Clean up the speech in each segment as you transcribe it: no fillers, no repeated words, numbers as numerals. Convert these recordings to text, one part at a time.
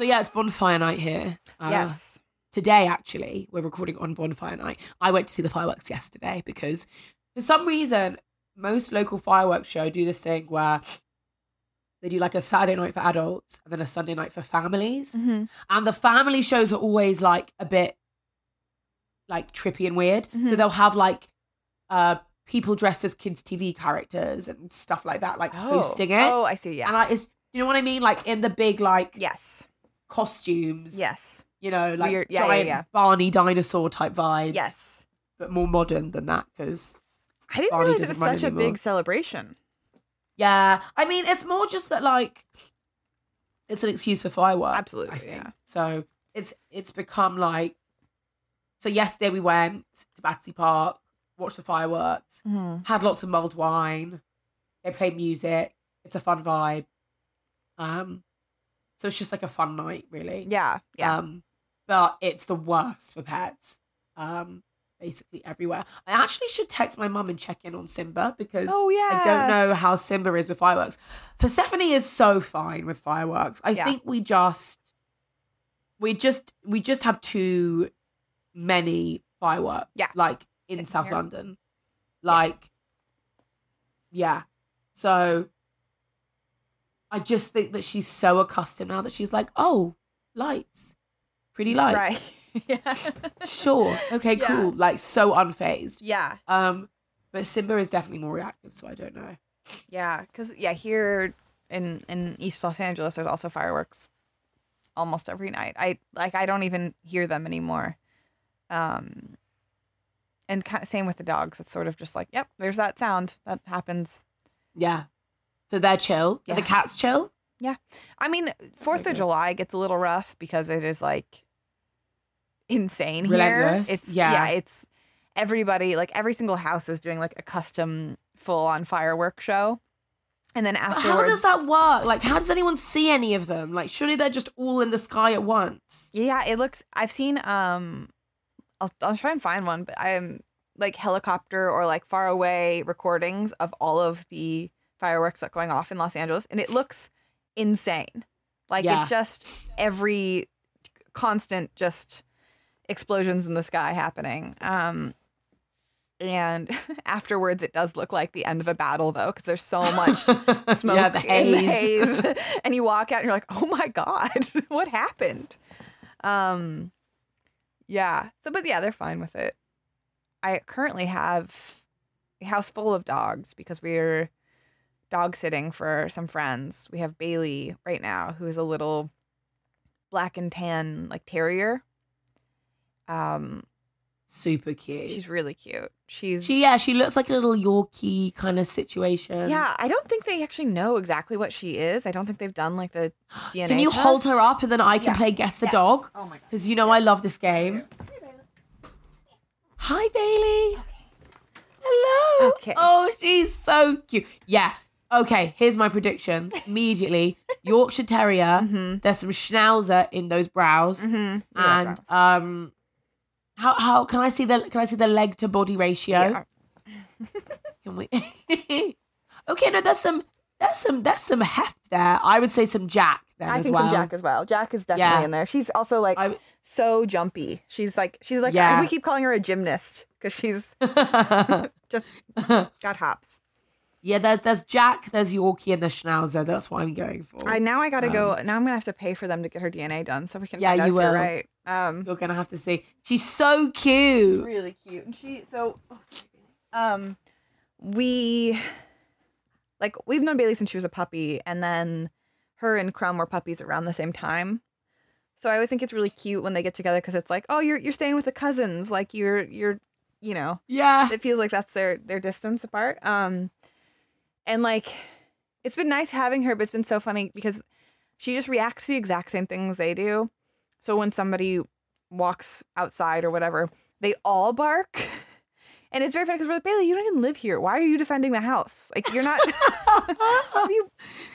Yeah, it's Bonfire Night here. Yes. Today, actually, we're recording on Bonfire Night. I went to see the fireworks yesterday because for some reason, most local fireworks shows do this thing where they do like a Saturday night for adults and then a Sunday night for families. Mm-hmm. And the family shows are always like a bit like trippy and weird. Mm-hmm. So they'll have like people dressed as kids' TV characters and stuff like that, like hosting it. Oh, I see. Yeah. And it's, you know what I mean? Like in the big like... Yes. Costumes, yes, you know, like weird, giant Barney dinosaur type vibes, yes, but more modern than that because I didn't realize it was such a big celebration. Yeah, I mean, it's more just that like it's an excuse for fireworks, absolutely. I think. Yeah. So it's become like so. Yesterday we went to Battersea Park, watched the fireworks, had lots of mulled wine. They played music. It's a fun vibe. So it's just like a fun night, really. Yeah, yeah. But it's the worst for pets, basically everywhere. I actually should text my mum and check in on Simba because I don't know how Simba is with fireworks. Persephone is so fine with fireworks. I think we just have too many fireworks, like in South London, like so. I just think that she's so accustomed now that she's like, oh, lights, pretty lights. Right. Yeah. Sure. Okay, cool. Like so unfazed. Yeah. But Simba is definitely more reactive, so I don't know. Yeah, because here in East Los Angeles, there's also fireworks almost every night. I don't even hear them anymore. And kind of same with the dogs. It's sort of just like, yep, there's that sound that happens. Yeah. So they're chill. Yeah. Are the cats chill? Yeah. I mean, 4th of July gets a little rough because it is like insane relentless. Here. It's it's everybody, like every single house is doing like a custom full-on firework show. And then afterwards. But how does that work? Like how does anyone see any of them? Like surely they're just all in the sky at once. Yeah, it looks I've seen I'll try and find one, but I'm like helicopter or like far away recordings of all of the fireworks are going off in Los Angeles and it looks insane. Like it just every constant just explosions in the sky happening. And afterwards it does look like the end of a battle though because there's so much smoke the haze. The haze. And you walk out and you're like, oh my God, what happened? So but they're fine with it. I currently have a house full of dogs because we're dog sitting for some friends. We have Bailey right now, who is a little black and tan like terrier. Super cute. She's really cute. She looks like a little Yorkie kind of situation. Yeah, I don't think they actually know exactly what she is. I don't think they've done like the DNA. Can you test? Hold her up and then I can play guess the dog? Oh my God. Because you know I love this game. Hi Bailey. Okay. Hello. Okay. Oh, she's so cute. Yeah. Okay, here's my prediction. Immediately, Yorkshire Terrier, there's some Schnauzer in those brows. Mm-hmm. And brows. How can I see the leg to body ratio? Yeah. Can we Okay, no, there's some heft there. I would say some Jack then as well. I think some Jack as well. Jack is definitely in there. She's also like so jumpy. She's like we keep calling her a gymnast because she's just got hops. Yeah, there's Jack, there's Yorkie, and the Schnauzer. That's what I'm going for. I gotta go. Now I'm gonna have to pay for them to get her DNA done so we can. Yeah, you will. Right. You're gonna have to see. She's so cute. She's really cute, and we like we've known Bailey since she was a puppy, and then her and Crumb were puppies around the same time. So I always think it's really cute when they get together because it's like, oh, you're staying with the cousins, like you're, you know, it feels like that's their distance apart. And like, it's been nice having her, but it's been so funny because she just reacts to the exact same things they do. So when somebody walks outside or whatever, they all bark, And it's very funny because we're like, Bailey, you don't even live here. Why are you defending the house? Like, you're not. What do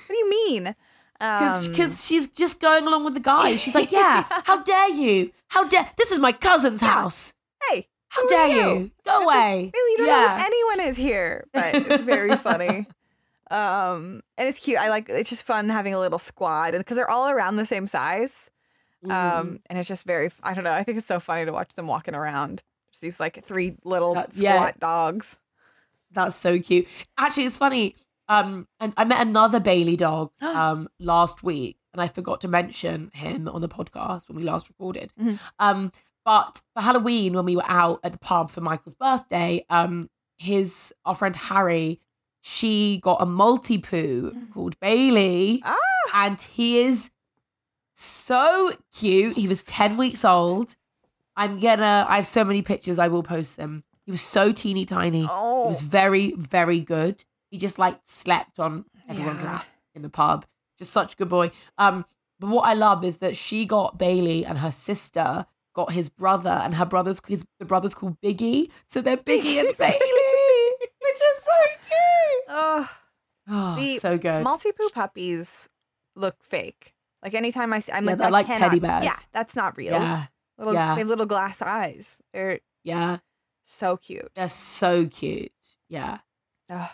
you mean? Because she's just going along with the guy. She's like, yeah, how dare you? How dare? This is my cousin's house. Hey. How dare you? Go away. Bailey, you don't know if anyone is here. But it's very funny. And it's cute. It's just fun having a little squad because they're all around the same size. And it's just very, I don't know. I think it's so funny to watch them walking around. Just these like three little squat dogs. That's so cute. Actually, it's funny. And I met another Bailey dog last week, and I forgot to mention him on the podcast when we last recorded. Mm-hmm. But for Halloween, when we were out at the pub for Michael's birthday, our friend Harry, she got a multi-poo called Bailey, and he is so cute. He was 10 weeks old. I have so many pictures. I will post them. He was so teeny tiny. Oh. He was very, very good. He just like slept on everyone's lap in the pub. Just such a good boy. But what I love is that she got Bailey, and her sister got his brother, and the brother's called Biggie. So they're Biggie and Bailey, which is so cute. Oh, so good. Multi-poo puppies look fake. Like anytime I see, they're like teddy bears. Yeah, that's not real. Yeah. They have little glass eyes. They're so cute. They're so cute. Yeah. Ugh.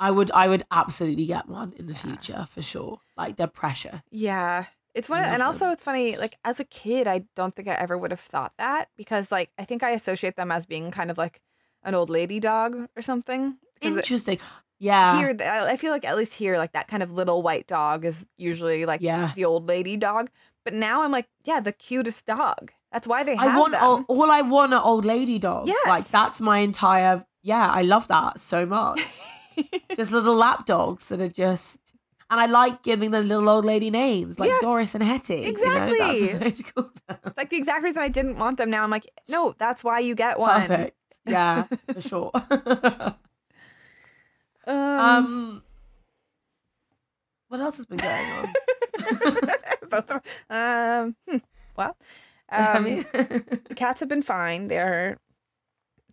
I would absolutely get one in the future for sure. Like they're precious. Yeah. It's one of, and also it's funny, like as a kid, I don't think I ever would have thought that because like I think I associate them as being kind of like an old lady dog or something. Interesting. Here, I feel like at least here, like that kind of little white dog is usually like the old lady dog. But now I'm like, yeah, the cutest dog. That's why they have them. All I want are old lady dogs. Yes. Like that's my entire, I love that so much. Just little lap dogs that are just, and I like giving them little old lady names like Doris and Hetty. Exactly. You know, that's what I call them. It's like the exact reason I didn't want them. Now I'm like, no, that's why you get one. Perfect. Yeah, for sure. What else has been going on? Both of them. I mean, the cats have been fine. They're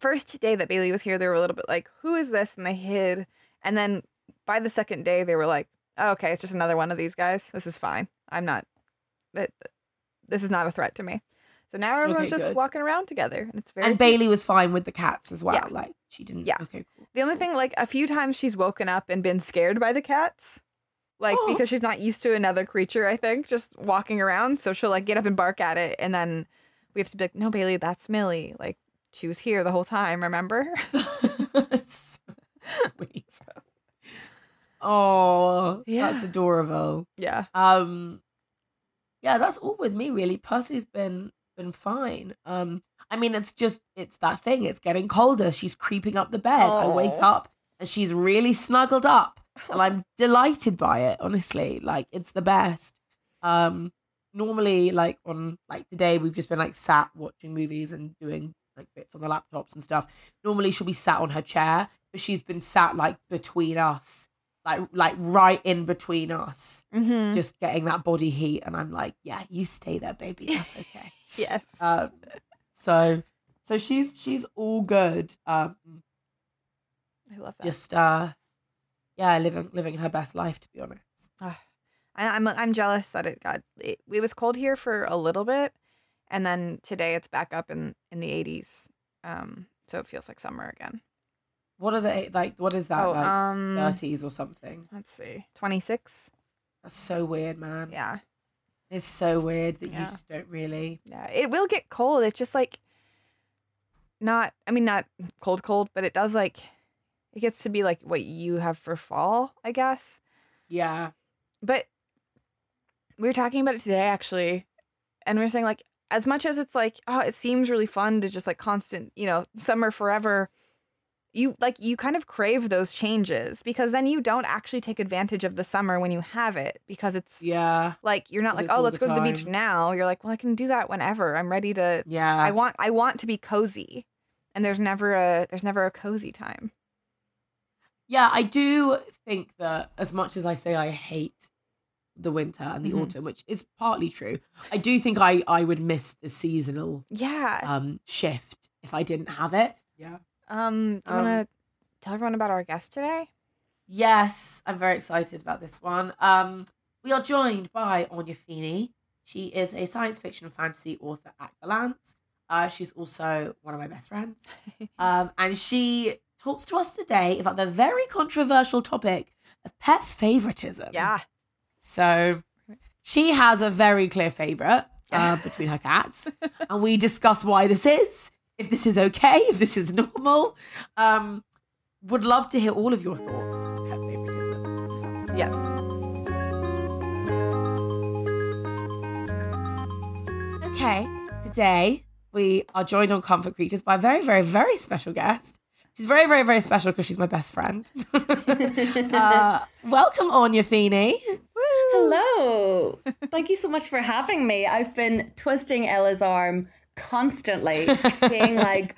first day that Bailey was here, they were a little bit like, who is this? And they hid. And then by the second day, they were like, oh, okay, it's just another one of these guys. This is fine. This is not a threat to me. So now everyone's just walking around together. And it's very. And Bailey was fine with the cats as well. Yeah. Like she didn't. Yeah. Okay, cool. The only thing, like a few times she's woken up and been scared by the cats. Like because she's not used to another creature, I think, just walking around. So she'll like get up and bark at it. And then we have to be like, no, Bailey, that's Millie. Like she was here the whole time, remember? That's so sweet. Oh, yeah. That's adorable. Yeah. Yeah, that's all with me, really. Percy's been fine. I mean, it's that thing. It's getting colder. She's creeping up the bed. Oh. I wake up and she's really snuggled up. And I'm delighted by it, honestly. Like, it's the best. Normally, like, on, like, today, we've just been, like, sat watching movies and doing, like, bits on the laptops and stuff. Normally, she'll be sat on her chair, but she's been sat, like, between us. Like right in between us. Mm-hmm. Just getting that body heat. And I'm like, yeah, you stay there, baby. That's okay. Yes. So she's all good. I love that. Just, yeah, living her best life, to be honest. I'm jealous that it was cold here for a little bit, and then today it's back up in the 80s, so it feels like summer again. What are the what is that, 30s or something? Let's see, 26. That's so weird, man. Yeah, it's so weird that you just don't really. Yeah, it will get cold. It's just like not cold, but it does like. It gets to be like what you have for fall, I guess. Yeah. But we were talking about it today, actually. And we were saying, like, as much as it's like, oh, it seems really fun to just like constant, you know, summer forever. You kind of crave those changes because then you don't actually take advantage of the summer when you have it because it's like you're not like, oh, let's go to the beach now. You're like, well, I can do that whenever. I'm ready to. Yeah. I want to be cozy. And there's never a cozy time. Yeah, I do think that as much as I say I hate the winter and the autumn, which is partly true, I do think I would miss the seasonal shift if I didn't have it. Yeah. Do you want to tell everyone about our guest today? Yes, I'm very excited about this one. We are joined by Aine Feeney. She is a science fiction fantasy author at Gollancz. She's also one of my best friends. And she talks to us today about the very controversial topic of pet favoritism. Yeah. So she has a very clear favorite between her cats. And we discuss why this is, if this is okay, if this is normal. Would love to hear all of your thoughts on pet favoritism. Yes. Okay, today we are joined on Comfort Creatures by a very, very, very special guest. She's very, very, very special because she's my best friend. Welcome, Aine Feeney. Hello. Thank you so much for having me. I've been twisting Ella's arm constantly, being like,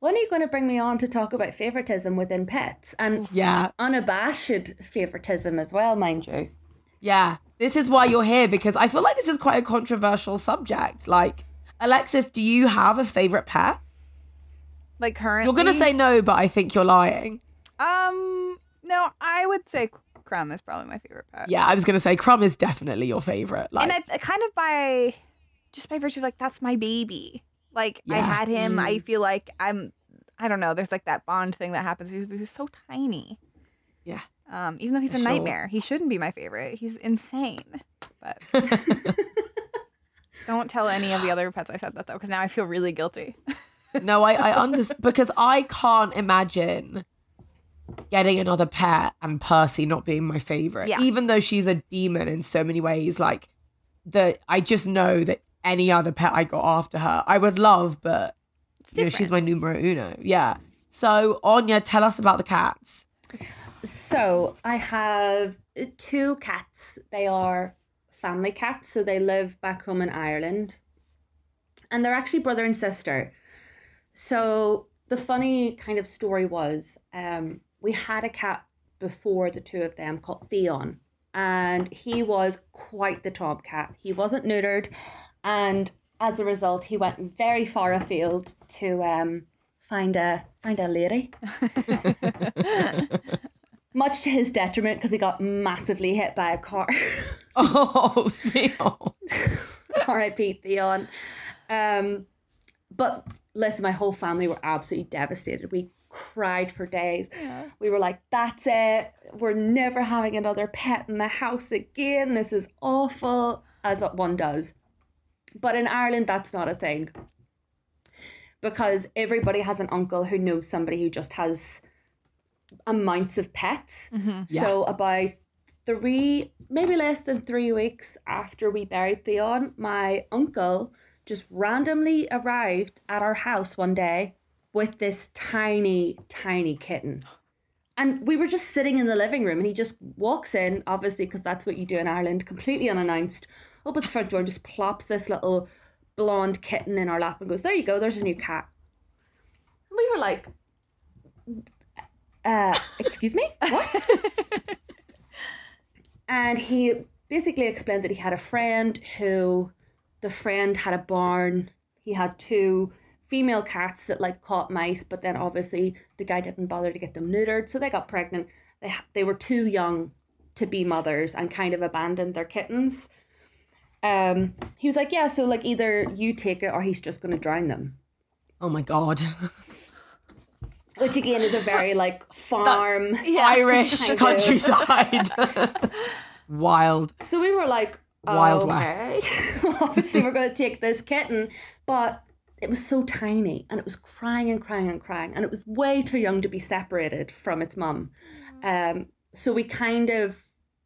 when are you going to bring me on to talk about favoritism within pets? And unabashed favoritism as well, mind you. Yeah, this is why you're here, because I feel like this is quite a controversial subject. Like, Alexis, do you have a favorite pet? Like currently? You're going to say no, but I think you're lying. No, I would say Crumb is probably my favorite pet. Yeah, I was going to say Crumb is definitely your favorite. Like, and I kind of by virtue of like, that's my baby. Like, yeah. I had him. I feel like I don't know. There's like that bond thing that happens. He's so tiny. Yeah. Even though he's a nightmare, he shouldn't be my favorite. He's insane. But don't tell any of the other pets I said that, though, because now I feel really guilty. No, I understand, because I can't imagine getting another pet and Percy not being my favorite, even though she's a demon in so many ways. Like, I just know that any other pet I got after her, I would love, but you know, she's my numero uno. Yeah. So, Aine, tell us about the cats. So I have two cats. They are family cats, so they live back home in Ireland. And they're actually brother and sister. So the funny kind of story was we had a cat before the two of them called Theon. And he was quite the tomcat. He wasn't neutered. And as a result, he went very far afield to find a lady. Much to his detriment, because he got massively hit by a car. Oh, Theon. R.I.P. Theon. But listen, my whole family were absolutely devastated. We cried for days. Yeah. We were like, that's it. We're never having another pet in the house again. This is awful, as what one does. But in Ireland, that's not a thing. Because everybody has an uncle who knows somebody who just has amounts of pets. Mm-hmm. Yeah. So about maybe less than 3 weeks after we buried Theon, my uncle just randomly arrived at our house one day with this tiny, tiny kitten. And we were just sitting in the living room and he just walks in, obviously, because that's what you do in Ireland, completely unannounced, opens the front door and just plops this little blonde kitten in our lap and goes, there you go, there's a new cat. And we were like, excuse me, what? And he basically explained that he had a friend who, the friend had a barn. He had two female cats that like caught mice, but then obviously the guy didn't bother to get them neutered. So they got pregnant. They were too young to be mothers and kind of abandoned their kittens. He was like, yeah, so like either you take it or he's just going to drown them. Oh my God. Which again is a very like farm. Irish countryside. Wild. So we were like, Wild okay. West. Obviously we're going to take this kitten. But it was so tiny and it was crying and crying and crying. And it was way too young to be separated from its mum. So we kind of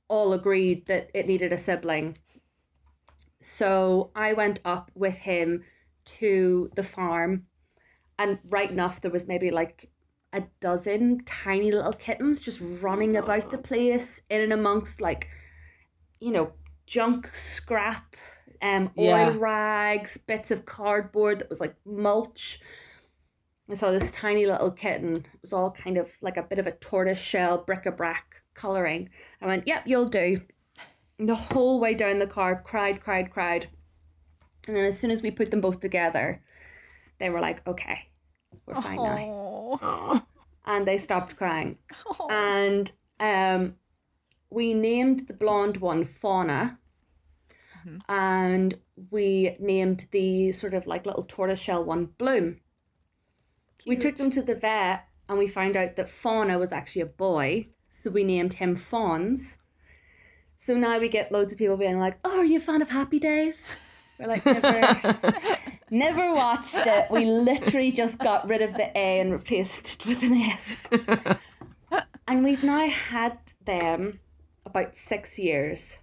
all agreed that it needed a sibling. So I went up with him to the farm, and right enough, there was maybe like a dozen tiny little kittens just running about the place, in and amongst like, you know, junk, scrap, oil rags, bits of cardboard that was like mulch. And so this tiny little kitten, it was all kind of like a bit of a tortoise shell, bric-a-brac colouring. I went, yep, you'll do. The whole way down the car, cried. And then as soon as we put them both together, they were like, okay, we're fine now. Oh. And they stopped crying. Oh. And we named the blonde one Fauna. Mm-hmm. And we named the sort of like little tortoiseshell one Bloom. Cute. We took them to the vet and we found out that Fauna was actually a boy. So we named him Fawns. So now we get loads of people being like, oh, are you a fan of Happy Days? We're like, never watched it. We literally just got rid of the A and replaced it with an S. And we've now had them about 6 years.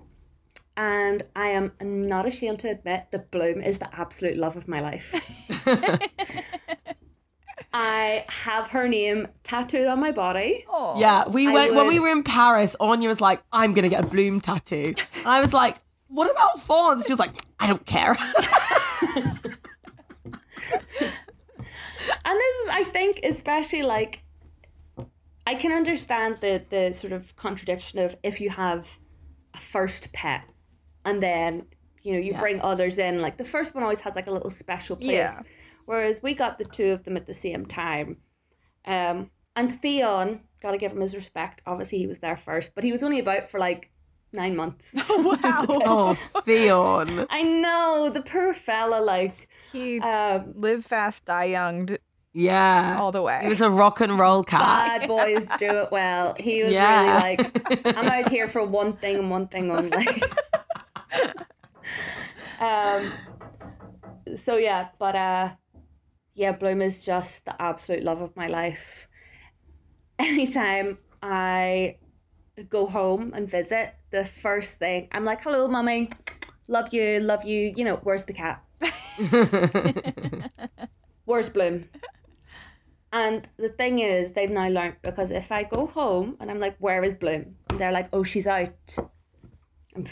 And I am not ashamed to admit that Bloom is the absolute love of my life. I have her name tattooed on my body. Aww. Yeah, when we were in Paris, Anya was like, I'm going to get a Bloom tattoo. And I was like, what about Fawns? She was like, I don't care. And this is, I think, especially like, I can understand the sort of contradiction of if you have a first pet and then, you know, you bring others in, like the first one always has like a little special place. Yeah. Whereas we got the two of them at the same time. And Theon, got to give him his respect. Obviously, he was there first, but he was only about for like 9 months. Oh, wow. Oh, Theon. I know. The poor fella, like. He live fast, die young. Yeah. All the way. He was a rock and roll cat. Bad boys do it well. He was really like, I'm out here for one thing and one thing only. So, yeah, but. Yeah, Bloom is just the absolute love of my life. Anytime I go home and visit, the first thing, I'm like, hello, Mummy. Love you. You know, where's the cat? Where's Bloom? And the thing is, they've now learned, because if I go home and I'm like, where is Bloom? And they're like, oh, she's out. I'm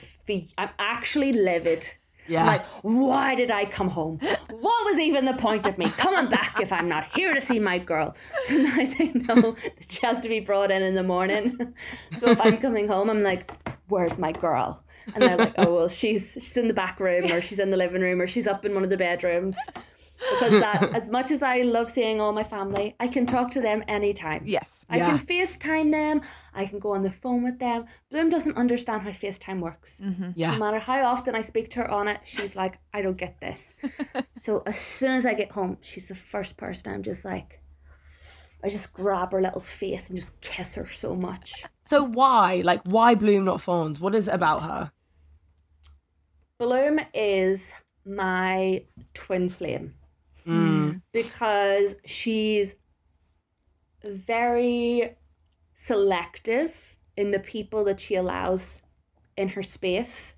actually livid. Yeah. I'm like, why did I come home? What was even the point of me coming back if I'm not here to see my girl? So now they know that she has to be brought in the morning. So if I'm coming home, I'm like, where's my girl? And they're like, oh, well, she's in the back room, or she's in the living room, or she's up in one of the bedrooms. Because that, as much as I love seeing all my family, I can talk to them anytime. Yes. I can FaceTime them. I can go on the phone with them. Bloom doesn't understand how FaceTime works. Mm-hmm. Yeah. No matter how often I speak to her on it, she's like, I don't get this. So as soon as I get home, she's the first person I'm just like, I just grab her little face and just kiss her so much. So why? Like, why Bloom, not Fawns? What is it about her? Bloom is my twin flame. Mm. Because she's very selective in the people that she allows in her space.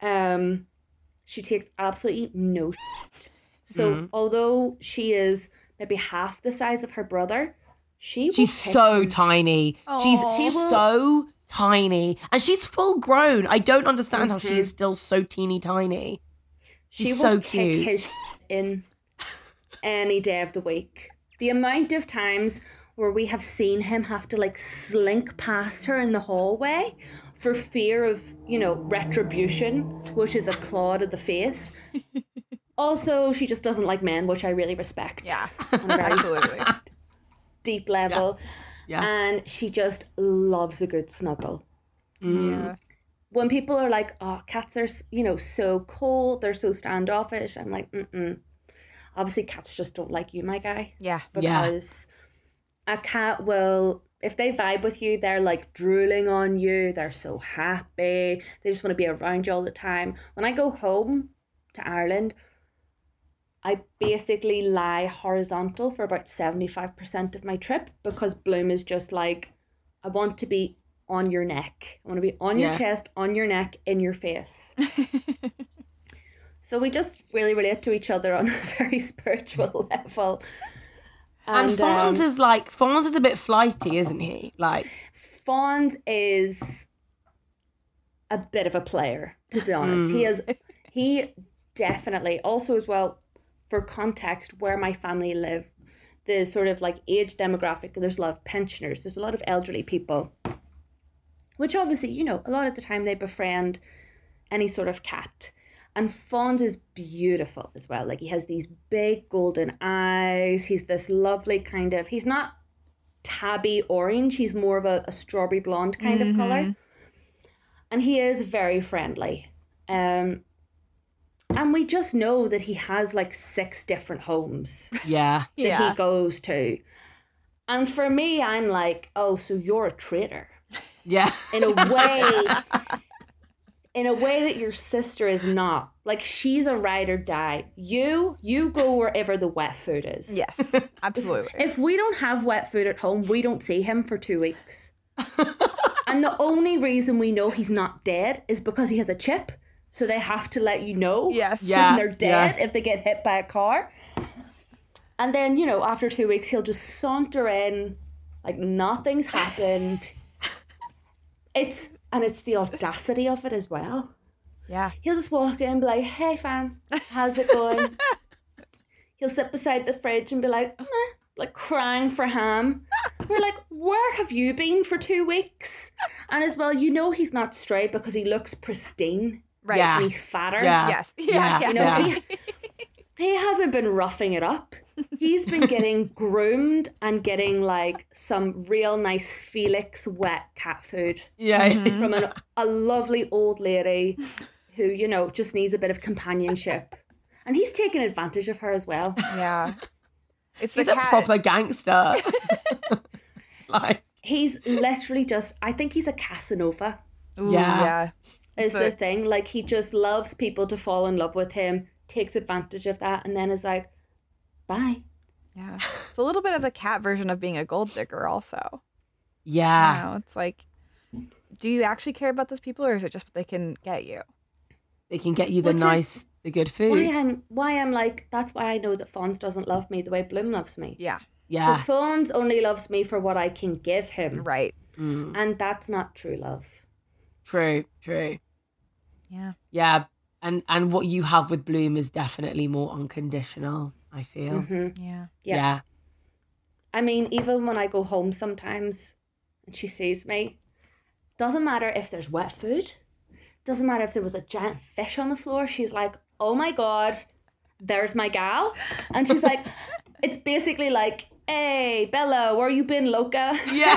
She takes absolutely no shit. So although she is maybe half the size of her brother, she's so tiny. Aww. She's so tiny, and she's full grown. I don't understand how she is still so teeny tiny. She's so cute. Kick his in any day of the week. The amount of times where we have seen him have to like slink past her in the hallway for fear of, you know, retribution, which is a claw to the face. Also, she just doesn't like men, which I really respect. Yeah, absolutely. Deep level. Yeah. Yeah. And she just loves a good snuggle. Mm. Yeah. When people are like, oh, cats are, you know, so cold, they're so standoffish, I'm like, obviously cats just don't like you, my guy. Yeah. Because a cat will, if they vibe with you, they're like drooling on you. They're so happy. They just want to be around you all the time. When I go home to Ireland, I basically lie horizontal for about 75% of my trip because Bloom is just like, I want to be on your neck. I want to be on your chest, on your neck, in your face. So we just really relate to each other on a very spiritual level. And Fawns is like, Fawns is a bit flighty, isn't he? Like, Fawns is a bit of a player, to be honest. He definitely, also as well, for context, where my family live, the sort of like age demographic, there's a lot of pensioners, there's a lot of elderly people. Which obviously, you know, a lot of the time they befriend any sort of cat. And Fawns is beautiful as well. Like, he has these big golden eyes. He's this lovely kind of, he's not tabby orange. He's more of a strawberry blonde kind mm-hmm. of color. And he is very friendly. And we just know that he has like 6 different homes. Yeah. That yeah. he goes to. And for me, I'm like, oh, so you're a traitor. Yeah. In a way that your sister is not. Like, she's a ride or die. You go wherever the wet food is. Yes, absolutely. If we don't have wet food at home, we don't see him for 2 weeks. And the only reason we know he's not dead is because he has a chip. So they have to let you know yes. yeah. they're dead yeah. if they get hit by a car. And then, you know, after 2 weeks, he'll just saunter in like nothing's happened. And it's the audacity of it as well. Yeah. He'll just walk in and be like, hey, fam, how's it going? He'll sit beside the fridge and be like, meh, like crying for ham. We're like, where have you been for 2 weeks? And as well, you know he's not straight because he looks pristine. Right. Yeah. And he's fatter. Yeah. Yes. Yeah. yeah. You know, yeah. He hasn't been roughing it up. He's been getting groomed and getting like some real nice Felix wet cat food yeah. mm-hmm. from a lovely old lady who, you know, just needs a bit of companionship. And he's taking advantage of her as well. Yeah. He's a proper gangster. Like, he's literally just, I think he's a Casanova. Ooh, yeah. yeah. Is the thing. Like, he just loves people to fall in love with him, takes advantage of that, and then is like, bye. Yeah. It's a little bit of the cat version of being a gold digger also. Yeah. You know, it's like, do you actually care about those people, or is it just what they can get you? They can get you the the good food. Why I'm like, that's why I know that Fawns doesn't love me the way Bloom loves me. Yeah. Yeah. Because Fawns only loves me for what I can give him. Right. Mm. And that's not true love. True. Yeah. Yeah. And what you have with Bloom is definitely more unconditional, I feel. Mm-hmm. Yeah. I mean, even when I go home sometimes and she sees me, doesn't matter if there's wet food, doesn't matter if there was a giant fish on the floor, she's like, oh my God, there's my gal. And she's like, it's basically like, hey, Bella, where you been, loca? Yeah.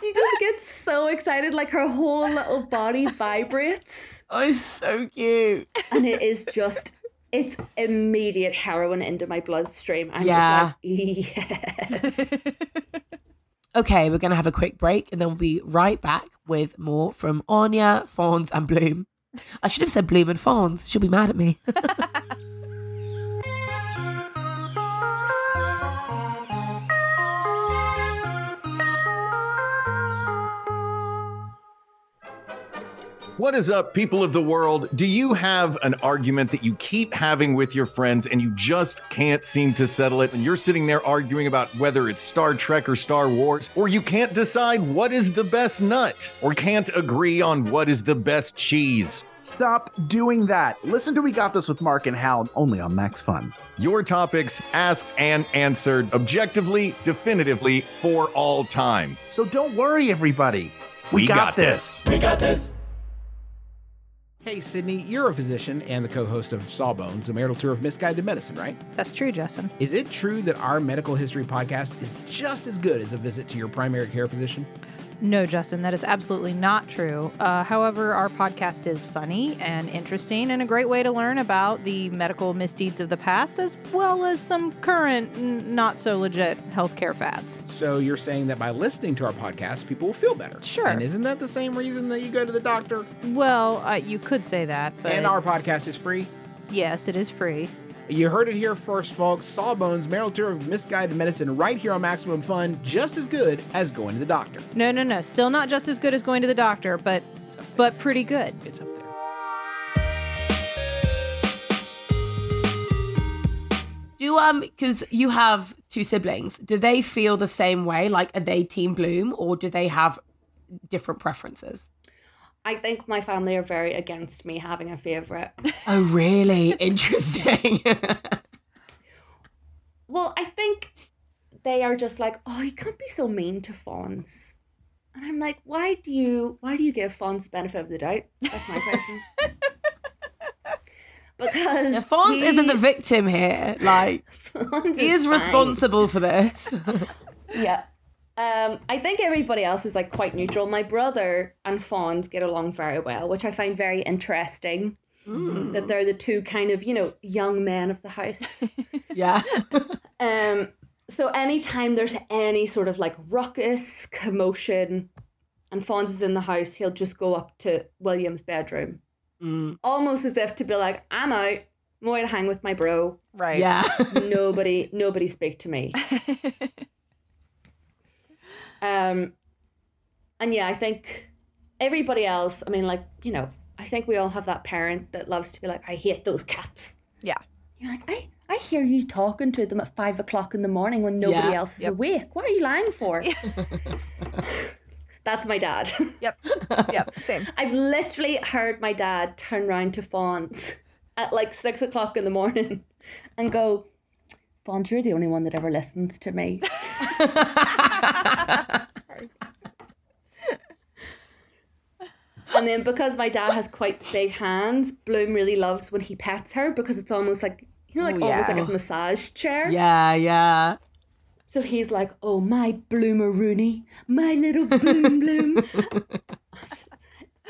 She just gets so excited, like her whole little body vibrates. Oh, it's so cute. And it is just, it's immediate heroin into my bloodstream. I'm just like, yes. Okay, we're going to have a quick break and then we'll be right back with more from Anya, Fawns and Bloom. I should have said Bloom and Fawns. She'll be mad at me. What is up, people of the world? Do you have an argument that you keep having with your friends and you just can't seem to settle it? And you're sitting there arguing about whether it's Star Trek or Star Wars, or you can't decide what is the best nut, or can't agree on what is the best cheese. Stop doing that. Listen to We Got This with Mark and Hal, only on Max Fun. Your topics asked and answered objectively, definitively, for all time. So don't worry, everybody. We got this. We got this. Hey, Sydney, you're a physician and the co-host of Sawbones, a marital tour of misguided medicine, right? That's true, Justin. Is it true that our medical history podcast is just as good as a visit to your primary care physician? No, Justin, that is absolutely not true. However, our podcast is funny and interesting and a great way to learn about the medical misdeeds of the past, as well as some current, not so legit healthcare fads. So you're saying that by listening to our podcast, people will feel better? Sure. And isn't that the same reason that you go to the doctor? Well, you could say that. But... And our podcast is free? Yes, it is free. You heard it here first, folks. Sawbones, marital tour of misguided medicine, right here on Maximum Fun, just as good as going to the doctor. No. Still not just as good as going to the doctor, but pretty good. It's up there. Because you have 2 siblings, do they feel the same way? Like, are they Team Bloom, or do they have different preferences? I think my family are very against me having a favourite. Oh, really? Interesting. Well, I think they are just like, oh, you can't be so mean to Fawns. And I'm like, why do you give Fawns the benefit of the doubt? That's my question. Because now, Fawns isn't the victim here. Like, he is responsible for this. Yeah. I think everybody else is like quite neutral. My brother and Fawns get along very well, which I find very interesting. Mm. That they're the two kind of, young men of the house. Yeah. So anytime there's any sort of like ruckus, commotion, and Fawns is in the house, he'll just go up to William's bedroom. Mm. Almost as if to be like, I'm out. I'm going to hang with my bro. Right. Yeah. Nobody speak to me. And yeah, I think everybody else, I mean, like, I think we all have that parent that loves to be like, I hate those cats. Yeah. You're like, I hear you talking to them at 5 o'clock in the morning when nobody else is awake. What are you lying for? That's my dad. Yep, same. I've literally heard my dad turn round to Fawns at like 6 o'clock in the morning and go, Fawns, you're the only one that ever listens to me. And then because my dad has quite big hands, Bloom really loves when he pets her because it's almost like, almost like a massage chair. Yeah, yeah. So he's like, oh, my Bloomeroony, my little Bloom Bloom.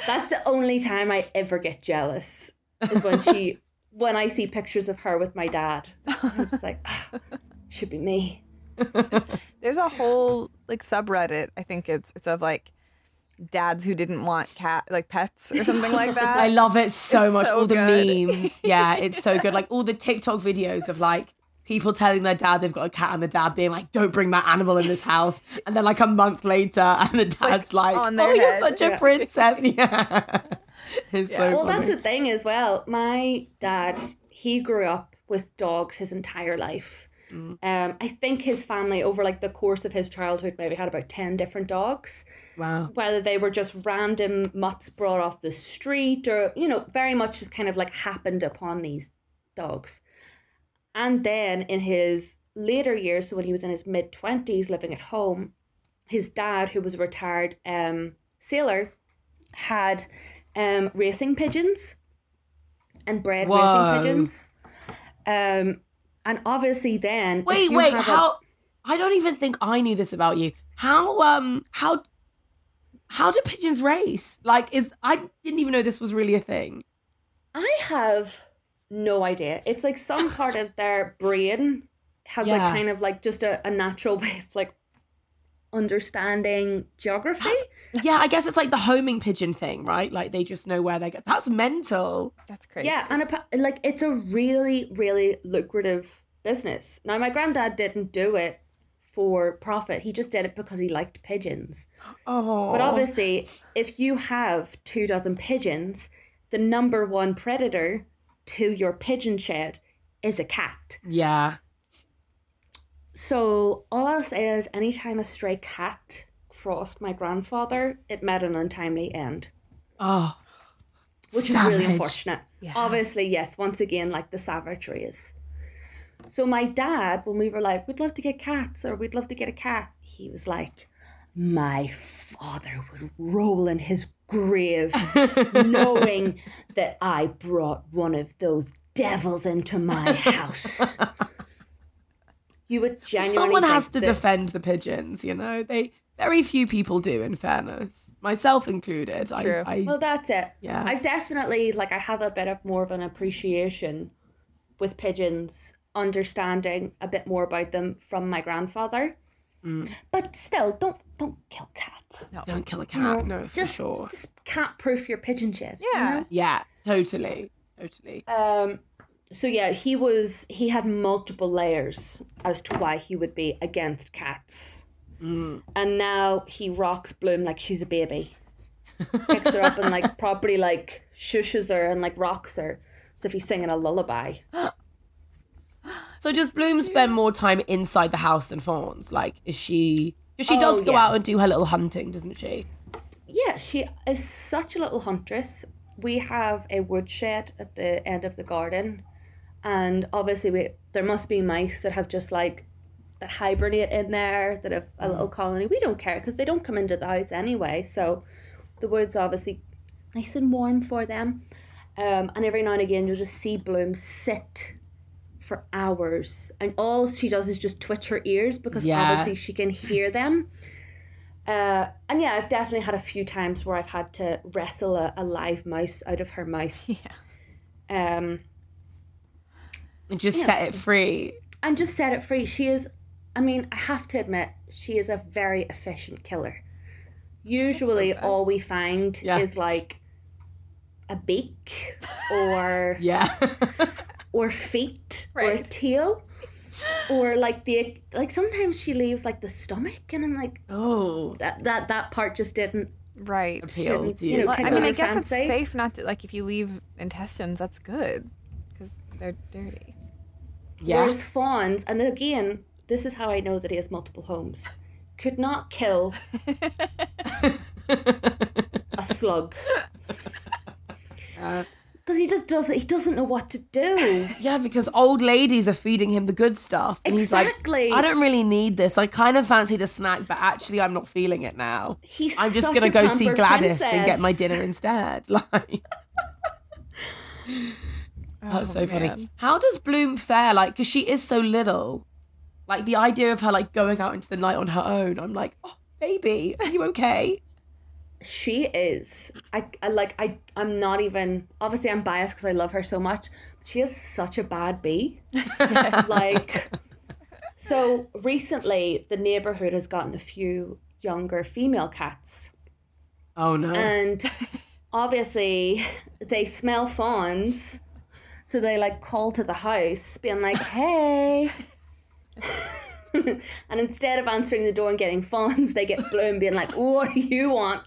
That's the only time I ever get jealous is when I see pictures of her with my dad. I'm just like, should be me. There's a whole like subreddit. I think it's of like dads who didn't want pets or something like that. I love it so much. All the memes. Yeah, it's so good. Like all the TikTok videos of like people telling their dad they've got a cat and the dad being like, don't bring that animal in this house. And then like a month later and the dad's like oh, you're such a princess. Yeah. It's so funny. That's the thing as well. My dad, he grew up with dogs his entire life. I think his family over like the course of his childhood maybe had about 10 different dogs. Wow. Whether they were just random mutts brought off the street or very much just kind of like happened upon these dogs. And then in his later years, so when he was in his mid-20s living at home, his dad, who was a retired sailor, had racing pigeons and bred racing pigeons. And obviously then... Wait, how... I don't even think I knew this about you. How do pigeons race? Like, I didn't even know this was really a thing. I have no idea. It's like some part of their brain has like kind of like just a natural way of like understanding geography. I guess it's like the homing pigeon thing, right? Like they just know where they go. That's mental. That's crazy. Yeah, and it's a really, really lucrative business. Now, my granddad didn't do it for profit. He just did it because he liked pigeons. Oh. But obviously, if you have 24 pigeons, the number one predator to your pigeon shed is a cat. Yeah. So all I'll say is anytime a stray cat crossed my grandfather, it met an untimely end. Oh. Which savage. Is really unfortunate. Yeah. Obviously, yes, once again, like the savagery is. So my dad, when we were like, we'd love to get cats or we'd love to get a cat, he was like, my father would roll in his grave knowing that I brought one of those devils into my house. You would genuinely someone has to defend the pigeons, They very few people do, in fairness, myself included. True. Well, that's it. Yeah, I've definitely I have a bit of more of an appreciation with pigeons, understanding a bit more about them from my grandfather. Mm. But still, don't kill cats. No, don't kill a cat. No, for sure. Just cat-proof your pigeon shed. Yeah, yeah, totally. So yeah, he had multiple layers as to why he would be against cats. Mm. And now he rocks Bloom like she's a baby. Picks her up and properly shushes her and rocks her. So if he's singing a lullaby. So does Bloom spend more time inside the house than Fawns? She does go out and do her little hunting, doesn't she? Yeah, she is such a little huntress. We have a woodshed at the end of the garden. And obviously, there must be mice that have just that hibernate in there, that have a little colony. We don't care because they don't come into the house anyway. So the wood's obviously nice and warm for them. And every now and again, you'll just see Bloom sit for hours. And all she does is just twitch her ears because obviously she can hear them. And yeah, I've definitely had a few times where I've had to wrestle a live mouse out of her mouth. Yeah. And just set it free. And just set it free. She is, I mean, I have to admit, she is a very efficient killer. Usually all we find is like a beak or or feet or a tail. Or like the sometimes she leaves like the stomach, and I'm like, oh, that part just didn't appeal to you. You know, I mean, I guess it's safe not to, like, if you leave intestines, that's good because they're dirty. Yeah. Whereas Fawns, and again, this is how I know that he has multiple homes, could not kill a slug. Because he just doesn't. He doesn't know what to do. Yeah, because old ladies are feeding him the good stuff, and he's like, "I don't really need this. I kind of fancied a snack, but actually, I'm not feeling it now. I'm just gonna go see Gladys and get my dinner instead." Like, that's so funny. How does Bloom fare? Like, because she is so little. Like the idea of her like going out into the night on her own. I'm like, oh, baby, are you okay? She is. I'm not even... Obviously, I'm biased because I love her so much. But she is such a bad bee. Like... So, recently, the neighbourhood has gotten a few younger female cats. Oh, no. And, obviously, they smell Fawns. So, they, like, call to the house, being like, hey... And instead of answering the door and getting Fawns, they get Bloom being like, what do you want?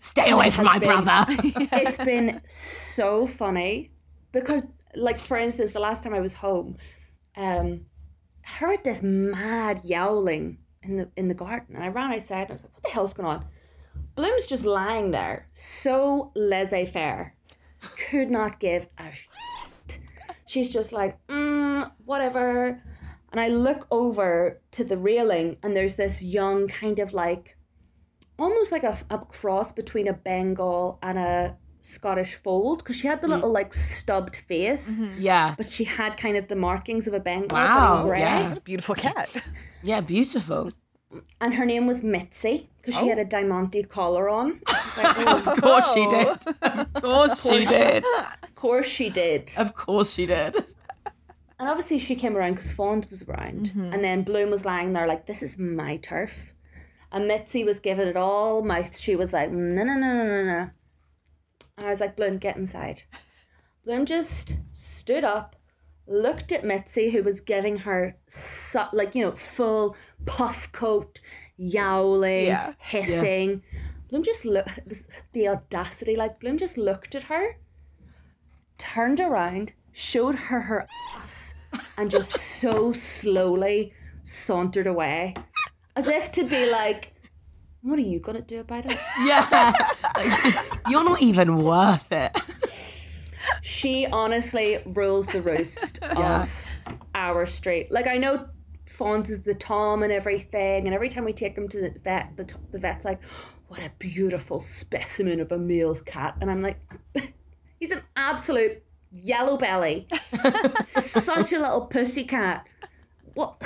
Stay away from my brother. It's been so funny because, like, for instance, the last time I was home, heard this mad yowling in the garden, and I ran outside and I was like, what the hell's going on? Bloom's just lying there, so laissez-faire, could not give a shit. She's just like, whatever. And I look over to the railing, and there's this young kind of like almost like a cross between a Bengal and a Scottish fold, because she had the little like stubbed face, but she had kind of the markings of a Bengal. Wow, beautiful cat. Yeah, beautiful. And her name was Mitzi because she had a diamante collar on. Like, of course she did. Of course she did. And obviously she came around because Fawns was around. Mm-hmm. And then Bloom was lying there like, this is my turf. And Mitzi was giving it all mouth. She was like, no. And I was like, Bloom, get inside. Bloom just stood up, looked at Mitzi, who was giving her, full puff coat, yowling, hissing. Yeah. Bloom just looked, it was the audacity. Like, Bloom just looked at her, turned around, showed her ass, and just so slowly sauntered away, as if to be like, what are you gonna do about it? Yeah, like, you're not even worth it. She honestly rules the roost of our street. Like, I know Fawns is the Tom and everything, and every time we take him to the vet, the vet's like, what a beautiful specimen of a male cat. And I'm like, he's an absolute yellow belly. Such a little pussycat. What?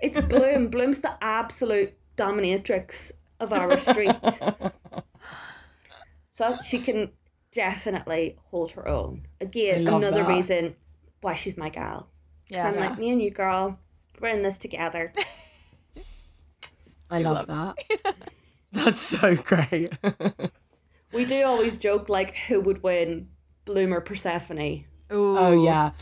It's Bloom. Bloom's the absolute dominatrix of our street. So she can definitely hold her own. Again, another reason why she's my gal. Yeah, I'm like, me and you, girl, we're in this together. I love that. That's so great. We do always joke, like, who would win, Bloom or Persephone? Ooh. Oh, yeah.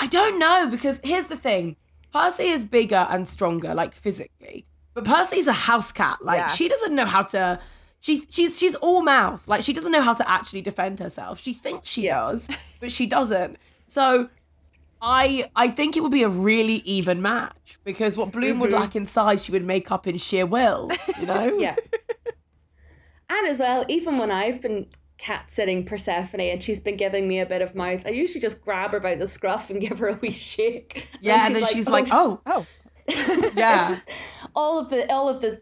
I don't know, because here's the thing. Percy is bigger and stronger, like, physically. But Percy's a house cat. Like, she doesn't know how to... She's all mouth. Like, she doesn't know how to actually defend herself. She thinks she does, but she doesn't. So I think it would be a really even match, because what Bloom would lack in size, she would make up in sheer will, you know? Yeah. And as well, even when I've been cat sitting Persephone, and she's been giving me a bit of mouth. I usually just grab her by the scruff and give her a wee shake. Yeah, and then she's like, oh. Yeah. all of the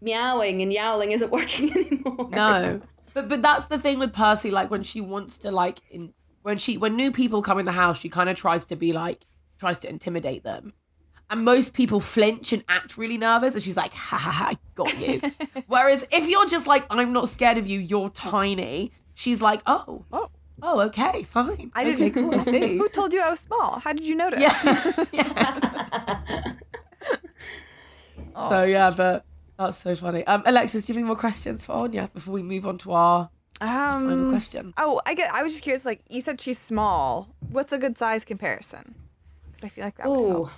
meowing and yowling isn't working anymore. No. But that's the thing with Percy, like when she wants to when new people come in the house, she kind of tries to intimidate them. And most people flinch and act really nervous. And she's like, ha, ha, ha, I got you. Whereas if you're just like, I'm not scared of you, you're tiny. She's like, oh, okay, fine. Cool, I see. Who told you I was small? How did you notice? Yeah. Yeah. So, yeah, but that's so funny. Alexis, do you have any more questions for Anya before we move on to our final question? Oh, I was just curious, like, you said she's small. What's a good size comparison? Because I feel like that would help.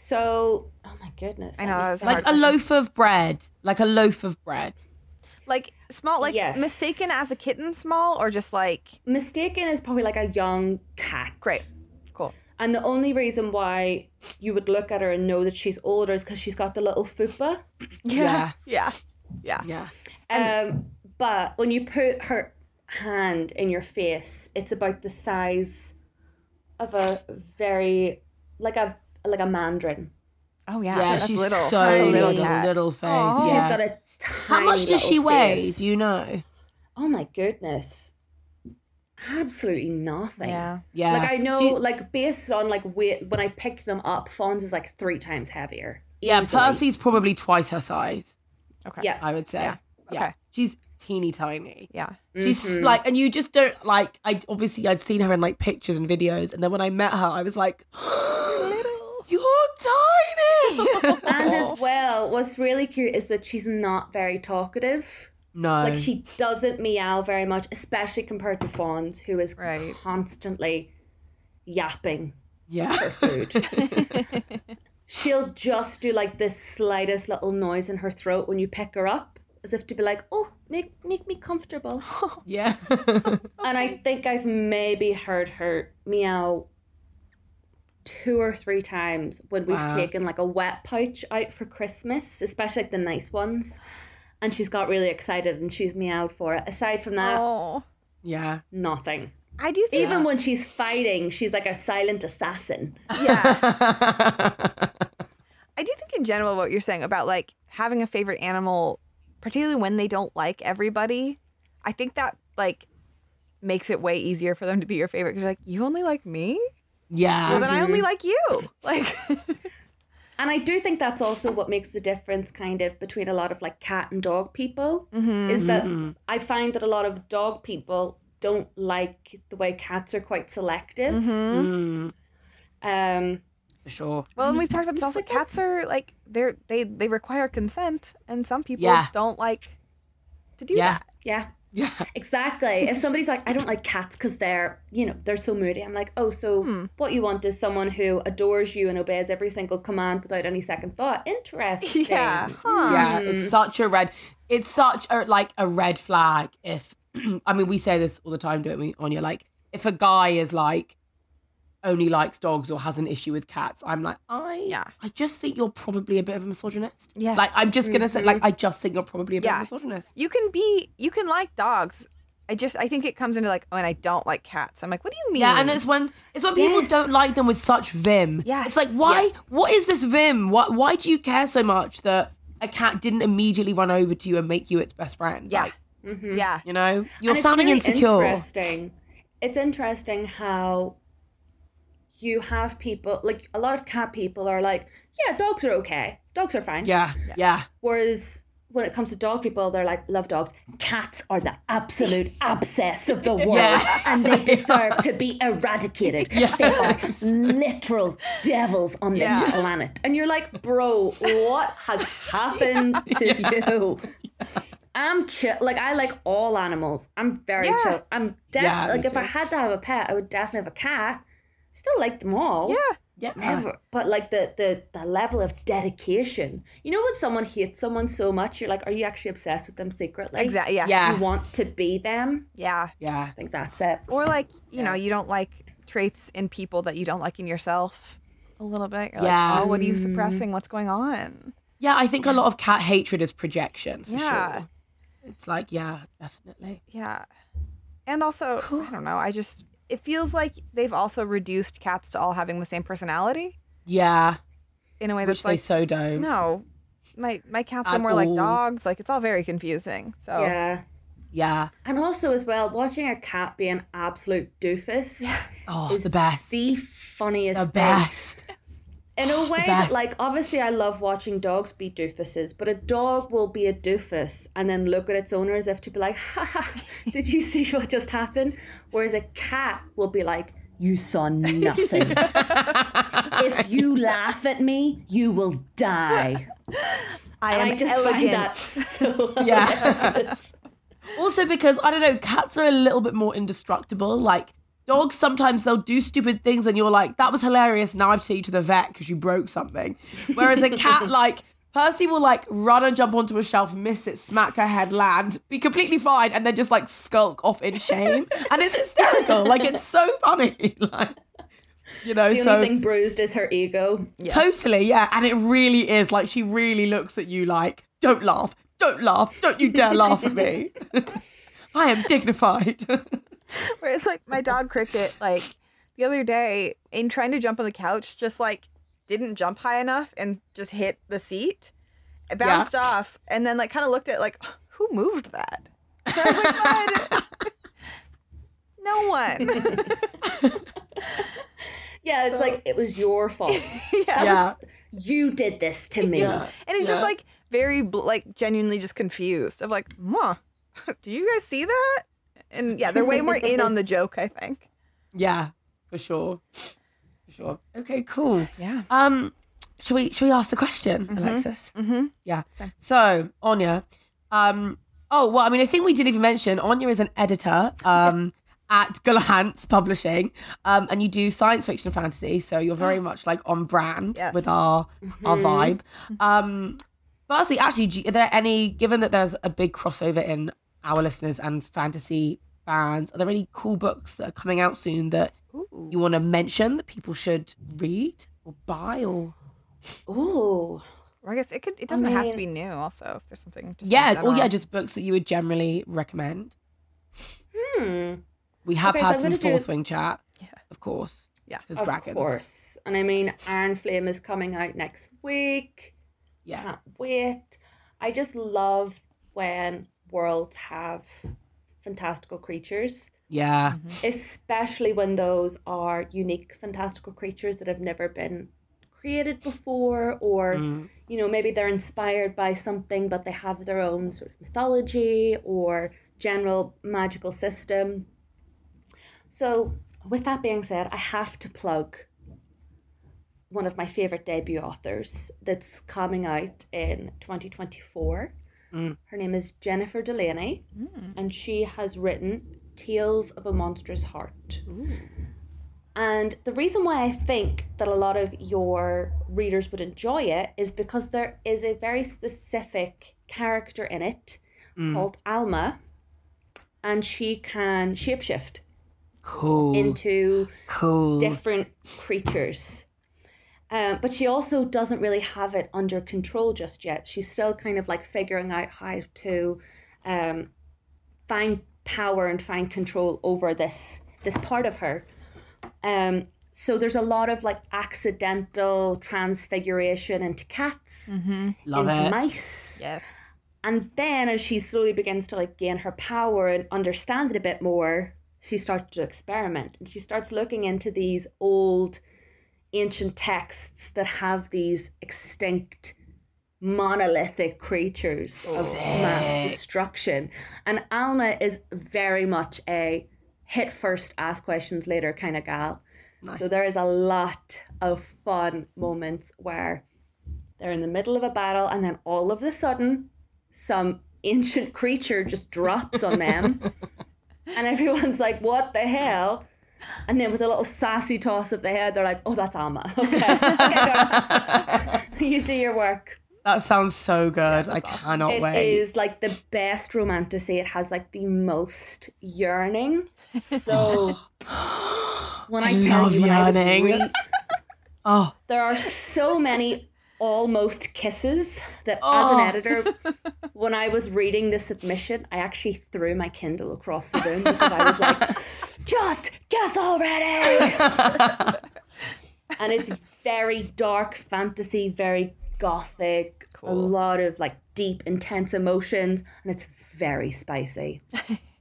So, oh my goodness. I know. Like a loaf of bread. Like small, like yes. Mistaken as a kitten small, or just like? Mistaken is probably like a young cat. Great. Cool. And the only reason why you would look at her and know that she's older is because she's got the little fupa. Yeah. Yeah. Yeah. Yeah. But when you put her hand in your face, it's about the size of a very, like a mandarin. Oh yeah, yeah, she's little. So tiny little, little face. Yeah. She's got a tiny. How much does she weigh? Face. Do you know? Oh my goodness, absolutely nothing. Yeah, yeah. Like I know, based on weight, when I picked them up, Fawns is 3 times heavier. Yeah, easily. Percy's probably twice her size. Okay, yeah, I would say. Yeah, yeah. Okay. She's teeny tiny. Yeah, she's and you just don't I'd seen her in pictures and videos, and then when I met her, I was like. You're tiny! And as well, what's really cute is that she's not very talkative. No. She doesn't meow very much, especially compared to Fawns, who is constantly yapping for food. She'll just do, the slightest little noise in her throat when you pick her up, as if to be like, oh, make me comfortable. Yeah. And I think I've maybe heard her meow 2 or 3 times when we've taken a wet pouch out for Christmas, especially the nice ones, and she's got really excited and she's meowed for it. Aside from that, nothing. I do think even when she's fighting, she's like a silent assassin. Yeah. I do think in general what you're saying about having a favorite animal, particularly when they don't like everybody, I think that makes it way easier for them to be your favorite, because you're you only like me. Yeah. Well, then I only like you. And I do think that's also what makes the difference kind of between a lot of cat and dog people is that I find that a lot of dog people don't like the way cats are quite selective. For sure. Well, and we've talked about this also. Cats are they require consent, and some people don't like to do that. Yeah. Yeah, exactly. If somebody's I don't like cats because they're, they're so moody. I'm what you want is someone who adores you and obeys every single command without any second thought. Interesting. Yeah, yeah. It's such a red flag. If we say this all the time, don't we, Anya? If a guy is only likes dogs or has an issue with cats, I'm I just think you're probably a bit of a misogynist. Yes. I'm just gonna say, I just think you're probably a bit of a misogynist. You can like dogs. I think it comes into and I don't like cats. I'm what do you mean? Yeah, and it's when people don't like them with such vim. Yes. It's why? Yeah. What is this vim? Why do you care so much that a cat didn't immediately run over to you and make you its best friend? Yeah. Yeah. You're sounding really insecure. It's interesting how you have people, a lot of cat people are dogs are okay. Dogs are fine. Yeah, yeah. Whereas when it comes to dog people, they're love dogs. Cats are the absolute abscess of the world. Yeah. And they deserve to be eradicated. Yes. They are literal devils on this planet. And you're bro, what has happened to you? Yeah. I'm chill. I like all animals. I'm very chill. I'm definitely, if I had to have a pet, I would definitely have a cat. Still like them all. Yeah. Yeah. Never. But the level of dedication. You know when someone hates someone so much, you're are you actually obsessed with them secretly? Exactly. Yes. Yeah. You want to be them. Yeah. Yeah. I think that's it. Or you know, you don't like traits in people that you don't like in yourself a little bit. You're oh, what are you suppressing? What's going on? Yeah, I think a lot of cat hatred is projection for sure. It's like, yeah, definitely. Yeah. And also, cool. I don't know, it feels like they've also reduced cats to all having the same personality. Yeah. In a way that's which they so don't. No. My cats are more like dogs. Like, it's all very confusing. So yeah. Yeah. And also as well, watching a cat be an absolute doofus. Yeah. Oh, is the best. The funniest. The best. Thing. In a way that, like, obviously I love watching dogs be doofuses, but a dog will be a doofus and then look at its owner as if to be like, ha ha, did you see what just happened? Whereas a cat will be like, you saw nothing. If you laugh at me, you will die. I just find that so hilarious. Also because, I don't know, cats are a little bit more indestructible. Like, dogs, sometimes they'll do stupid things and you're like, that was hilarious, now I have to take you to the vet because you broke something. Whereas a cat, like, Percy will, like, run and jump onto a shelf, miss it, smack her head, land, be completely fine, and then just, like, skulk off in shame. And it's hysterical. Like, it's so funny. Like, you know, the only thing bruised is her ego. Yes. Totally, yeah. And it really is. Like, she really looks at you like, don't laugh, don't laugh, don't you dare laugh at me. I am dignified. Whereas, like, my dog Cricket, like, the other day, in trying to jump on the couch, just, like, didn't jump high enough and just hit the seat. It bounced off and then, like, kind of looked at, like, who moved that? So I was like, what? No one. Yeah, it's so, like, it was your fault. Yeah. Yeah. You did this to me. Yeah. And it's just, like, very, like, genuinely just confused. Of like, do you guys see that? And yeah, they're way more in on the joke, I think. Yeah, for sure. For sure. Okay, cool. Yeah. Should we ask the question, Alexis? Mm-hmm. Yeah. So, Anya. I think we didn't even mention, Anya is an editor at Gollancz Publishing, and you do science fiction and fantasy, so you're very much, like, on brand with our vibe. Firstly, actually, are there any, given that there's a big crossover in our listeners and fantasy fans, are there any cool books that are coming out soon that you want to mention that people should read or buy or? Ooh, I guess it doesn't have to be new. Also, if there's something, just just books that you would generally recommend. We have had some Fourth Wing chat, of course. Yeah, of dragons. Course. And I mean, Iron Flame is coming out next week. Yeah, can't wait. I just love when worlds have fantastical creatures, especially when those are unique fantastical creatures that have never been created before, or you know, maybe they're inspired by something but they have their own sort of mythology or general magical system. So with that being said, I have to plug one of my favorite debut authors that's coming out in 2024. Her name is Jennifer Delaney, and she has written Tales of a Monstrous Heart. Ooh. And the reason why I think that a lot of your readers would enjoy it is because there is a very specific character in it called Alma, and she can shapeshift into different creatures. But she also doesn't really have it under control just yet. She's still kind of like figuring out how to find power and find control over this part of her. So there's a lot of like accidental transfiguration into cats, into mice. Yes. And then as she slowly begins to like gain her power and understand it a bit more, she starts to experiment. And she starts looking into these old ancient texts that have these extinct monolithic creatures of mass destruction. And Alma is very much a hit first, ask questions later kind of gal. Nice. So there is a lot of fun moments where they're in the middle of a battle and then all of a sudden some ancient creature just drops on them and everyone's like, what the hell? And then with a little sassy toss of the head, they're like, oh, that's Alma. Okay, girl. You do your work. That sounds so good. Yeah, I cannot wait. It is like the best romantasy. It has like the most yearning. So when I tell you, yearning. There are so many almost kisses that as an editor, when I was reading the submission, I actually threw my Kindle across the room because I was like, just kiss already. And it's very dark fantasy, very gothic, cool. A lot of like deep, intense emotions, and it's very spicy.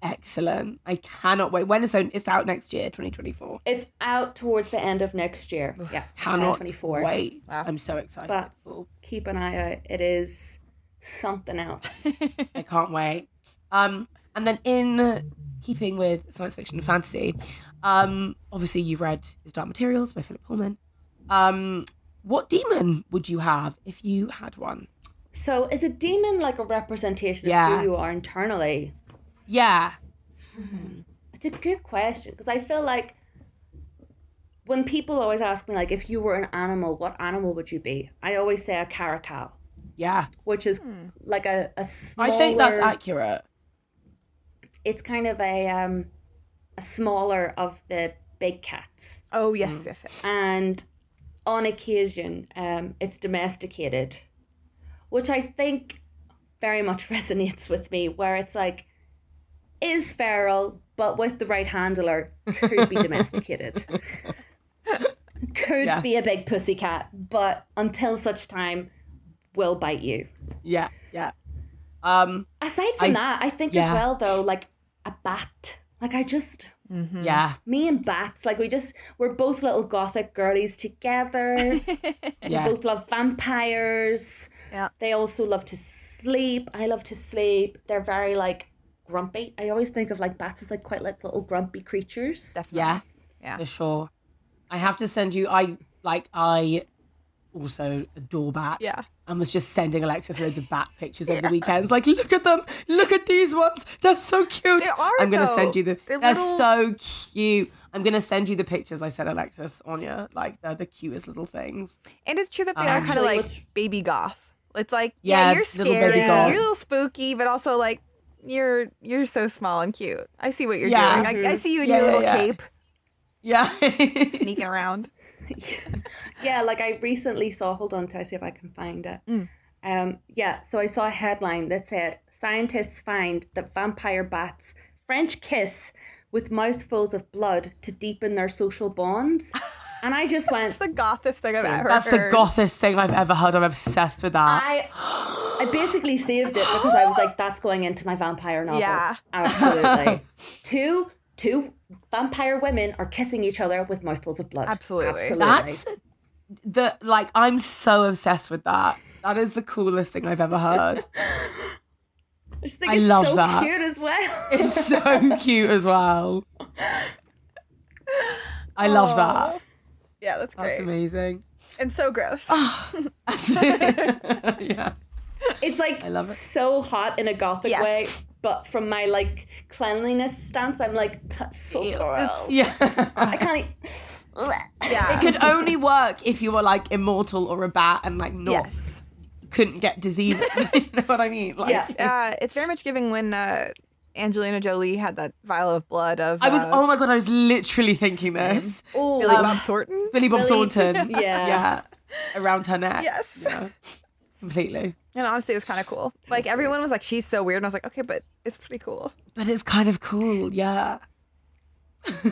Excellent. I cannot wait. When is it? It's out next year, 2024. It's out towards the end of next year. Yeah, cannot wait. Wow. I'm so excited. But keep an eye out. It is something else. I can't wait. And then in keeping with science fiction and fantasy, obviously you've read His Dark Materials by Philip Pullman. What demon would you have if you had one? So is a demon like a representation of who you are internally? Yeah. It's a good question, because I feel like when people always ask me, like, if you were an animal, what animal would you be? I always say a caracal. Yeah. Which is like a smaller... I think that's accurate. It's kind of a smaller of the big cats. Oh, yes, yes, yes. And on occasion, it's domesticated, which I think very much resonates with me, where it's like, is feral, but with the right handler, could be domesticated. Could be a big pussycat, but until such time, will bite you. Yeah, yeah. Aside from that, I think as well, though, like a bat. Like I just... Mm-hmm. Yeah. Me and bats, like we're both little gothic girlies together. Yeah. We both love vampires. Yeah. They also love to sleep. I love to sleep. They're very like... grumpy. I always think of like bats as like quite like little grumpy creatures. Definitely. Yeah, yeah, for sure. I have to send you. I also adore bats. Yeah, and was just sending Alexis loads of bat pictures over the weekends. Like, look at them. Look at these ones. They're so cute. They are. I'm gonna send you the. They're so cute. I'm gonna send you the pictures I sent Alexis, Anya. Like they're the cutest little things. And it's true that they are kind of like baby goth. It's like you're scary, you're a little spooky, but also like. You're so small and cute. I see what you're doing. Mm-hmm. I see you in your little cape. Yeah. Sneaking around. Yeah, like I recently saw, hold on till I see if I can find it. So I saw a headline that said, scientists find that vampire bats French kiss with mouthfuls of blood to deepen their social bonds. And I just went... That's the gothest thing I've ever heard. That's the gothest thing I've ever heard. I'm obsessed with that. I basically saved it because I was like, that's going into my vampire novel. Yeah. Absolutely. Two vampire women are kissing each other with mouthfuls of blood. Absolutely. That's the... Like, I'm so obsessed with that. That is the coolest thing I've ever heard. I just think it's so cute as well. It's so cute as well. I love that. Yeah, that's great. That's amazing. And so gross. Yeah. It's like I love it. So hot in a gothic way, but from my like cleanliness stance, I'm like, that's so gross. Yeah. I can't It could only work if you were like immortal or a bat and like not. Yes. Couldn't get diseases. You know what I mean? Like, yeah. It's very much giving when Angelina Jolie had that vial of blood of... I was, oh my God, I was literally thinking this. Oh, Billy Bob Thornton? Billy Bob Thornton. Yeah. Around her neck. Yes. Yeah. Completely. And honestly, it was kind of cool. Like, everyone was like, she's so weird. And I was like, okay, but it's pretty cool. But it's kind of cool, yeah.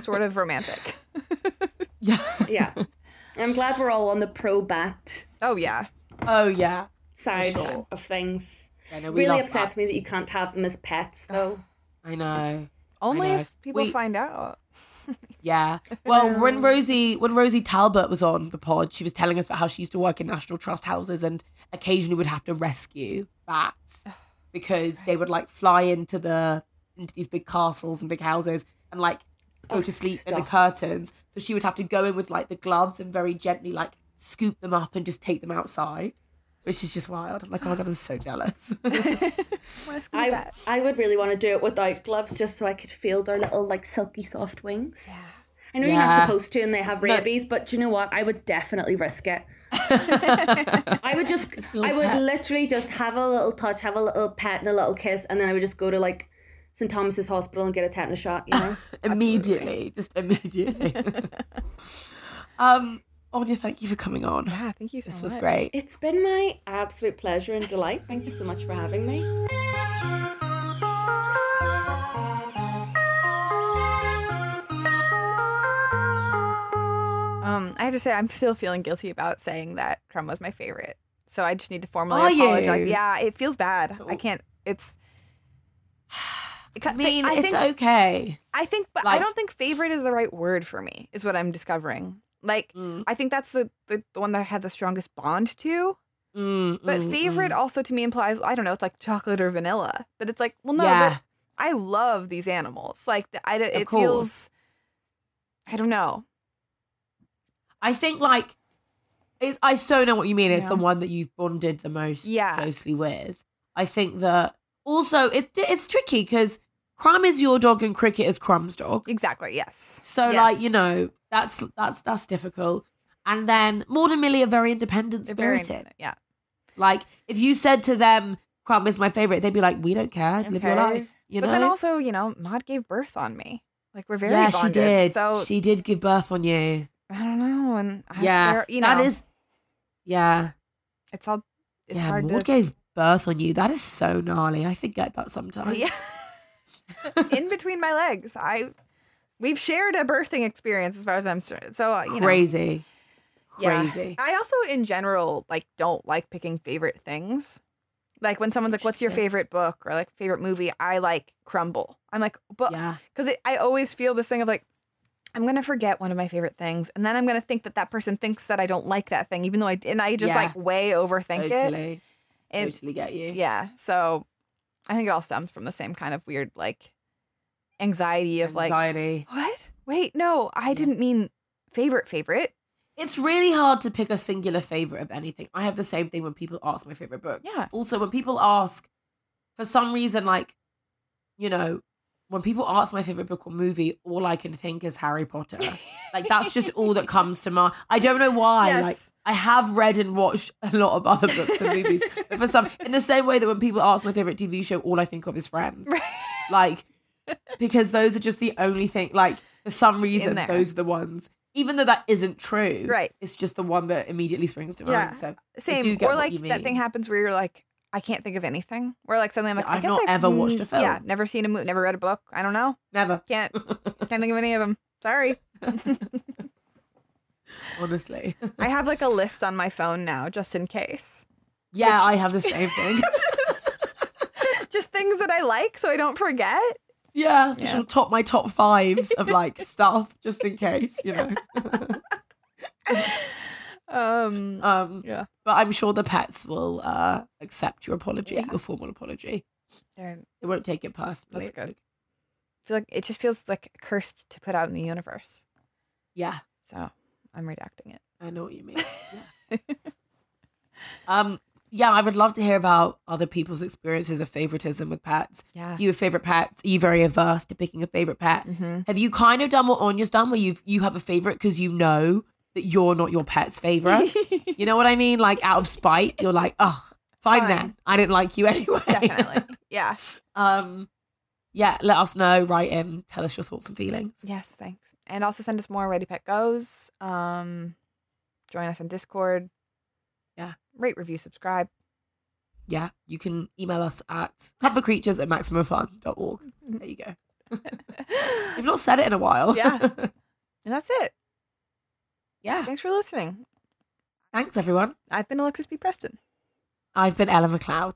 Sort of romantic. Yeah. Yeah. I'm glad we're all on the pro-bat. Oh, yeah. Side of things. Yeah, no, really upsets me that you can't have them as pets, though. I know. Only if people find out. Yeah. Well, when Rosie Talbot was on the pod, she was telling us about how she used to work in National Trust houses and occasionally would have to rescue bats because they would like fly into these big castles and big houses and like go to sleep in the curtains. So she would have to go in with like the gloves and very gently like scoop them up and just take them outside. Which is just wild. I'm like, oh my God, I'm so jealous. I would really want to do it without gloves just so I could feel their little, like, silky soft wings. Yeah. I know you're not supposed to and they have rabies, but do you know what? I would definitely risk it. I would literally just have a little touch, have a little pet and a little kiss, and then I would just go to, like, St. Thomas's Hospital and get a tetanus shot, you know? Immediately. Absolutely. Just immediately. Anya, thank you for coming on. Yeah, thank you so much. This was great. It's been my absolute pleasure and delight. Thank you so much for having me. I have to say, I'm still feeling guilty about saying that Crumb was my favorite. So I just need to formally apologize. You? Yeah, it feels bad. Oh. I can't. It's. I mean, I think it's okay. I think, but like, I don't think favorite is the right word for me, is what I'm discovering. Like, I think that's the one that I had the strongest bond to. But favorite also to me implies, I don't know, it's like chocolate or vanilla. But it's like, well, no, yeah. I love these animals. Like, it feels, I don't know. I think, like, I so know what you mean. It's the one that you've bonded the most closely with. I think that also it's tricky because Crumb is your dog and Cricket is Crumb's dog. Exactly, yes. So, like, you know, that's difficult. And then Maud and Millie are very independent spirited. Very independent, yeah. Like, if you said to them, Crumb is my favorite, they'd be like, we don't care. Okay. Live your life. But then also, you know, Maud gave birth on me. Like, we're very bonded. Yeah, she did. So she did give birth on you. I don't know. And that is, it's all, it's hard. Maud gave birth on you. That is so gnarly. I forget that sometimes. Yeah. In between my legs. We've shared a birthing experience as far as I'm concerned. So, you know. Crazy. I also, in general, like, don't like picking favorite things. Like, when someone's like, what's your favorite book or, like, favorite movie? I, like, crumble. I'm like, but because I always feel this thing of, like, I'm going to forget one of my favorite things. And then I'm going to think that person thinks that I don't like that thing, even though I just way overthink it. Totally get you. Yeah. So I think it all stems from the same kind of weird, like, anxiety. What? Wait, no, I didn't mean favorite. It's really hard to pick a singular favorite of anything. I have the same thing when people ask my favorite book. Yeah. Also, when people ask, for some reason, like, you know, when people ask my favorite book or movie, all I can think is Harry Potter. Like, that's just all that comes to mind. I don't know why. Yes. Like, I have read and watched a lot of other books and movies. But for some, in the same way that when people ask my favorite TV show, all I think of is Friends. Right. Like, because those are just the only thing. Like, for some reason, those are the ones. Even though that isn't true. Right. It's just the one that immediately springs to mind. Yeah. So same. Or, like, that thing happens where you're like, I can't think of anything. Where, like, suddenly I'm like, I've never watched a film. Yeah, never seen a movie, never read a book. I don't know. Never. Can't think of any of them. Sorry. Honestly. I have, like, a list on my phone now, just in case. Yeah, I have the same thing. just things that I like so I don't forget. Yeah, which will top my top fives of, like, stuff, just in case, you know. Yeah, but I'm sure the pets will accept your apology, your formal apology. They won't take it personally. That's good. I feel like it just feels like cursed to put out in the universe. Yeah, so I'm redacting it. I know what you mean. Yeah. I would love to hear about other people's experiences of favoritism with pets. Yeah. Do you have favorite pets? Are you very averse to picking a favorite pet? Mm-hmm. Have you kind of done what Anya's done, where you have a favorite because you know that you're not your pet's favorite? You know what I mean? Like, out of spite, you're like, oh, fine then. I didn't like you anyway. Definitely. Yeah. Let us know. Write in. Tell us your thoughts and feelings. Yes, thanks. And also send us more Ready Pet Goes. Join us on Discord. Yeah. Rate, review, subscribe. Yeah. You can email us at comfortcreatures@maximumfun.org. There you go. I've not said it in a while. Yeah. And that's it. Yeah. Thanks for listening. Thanks, everyone. I've been Alexis B. Preston. I've been Ella McLeod.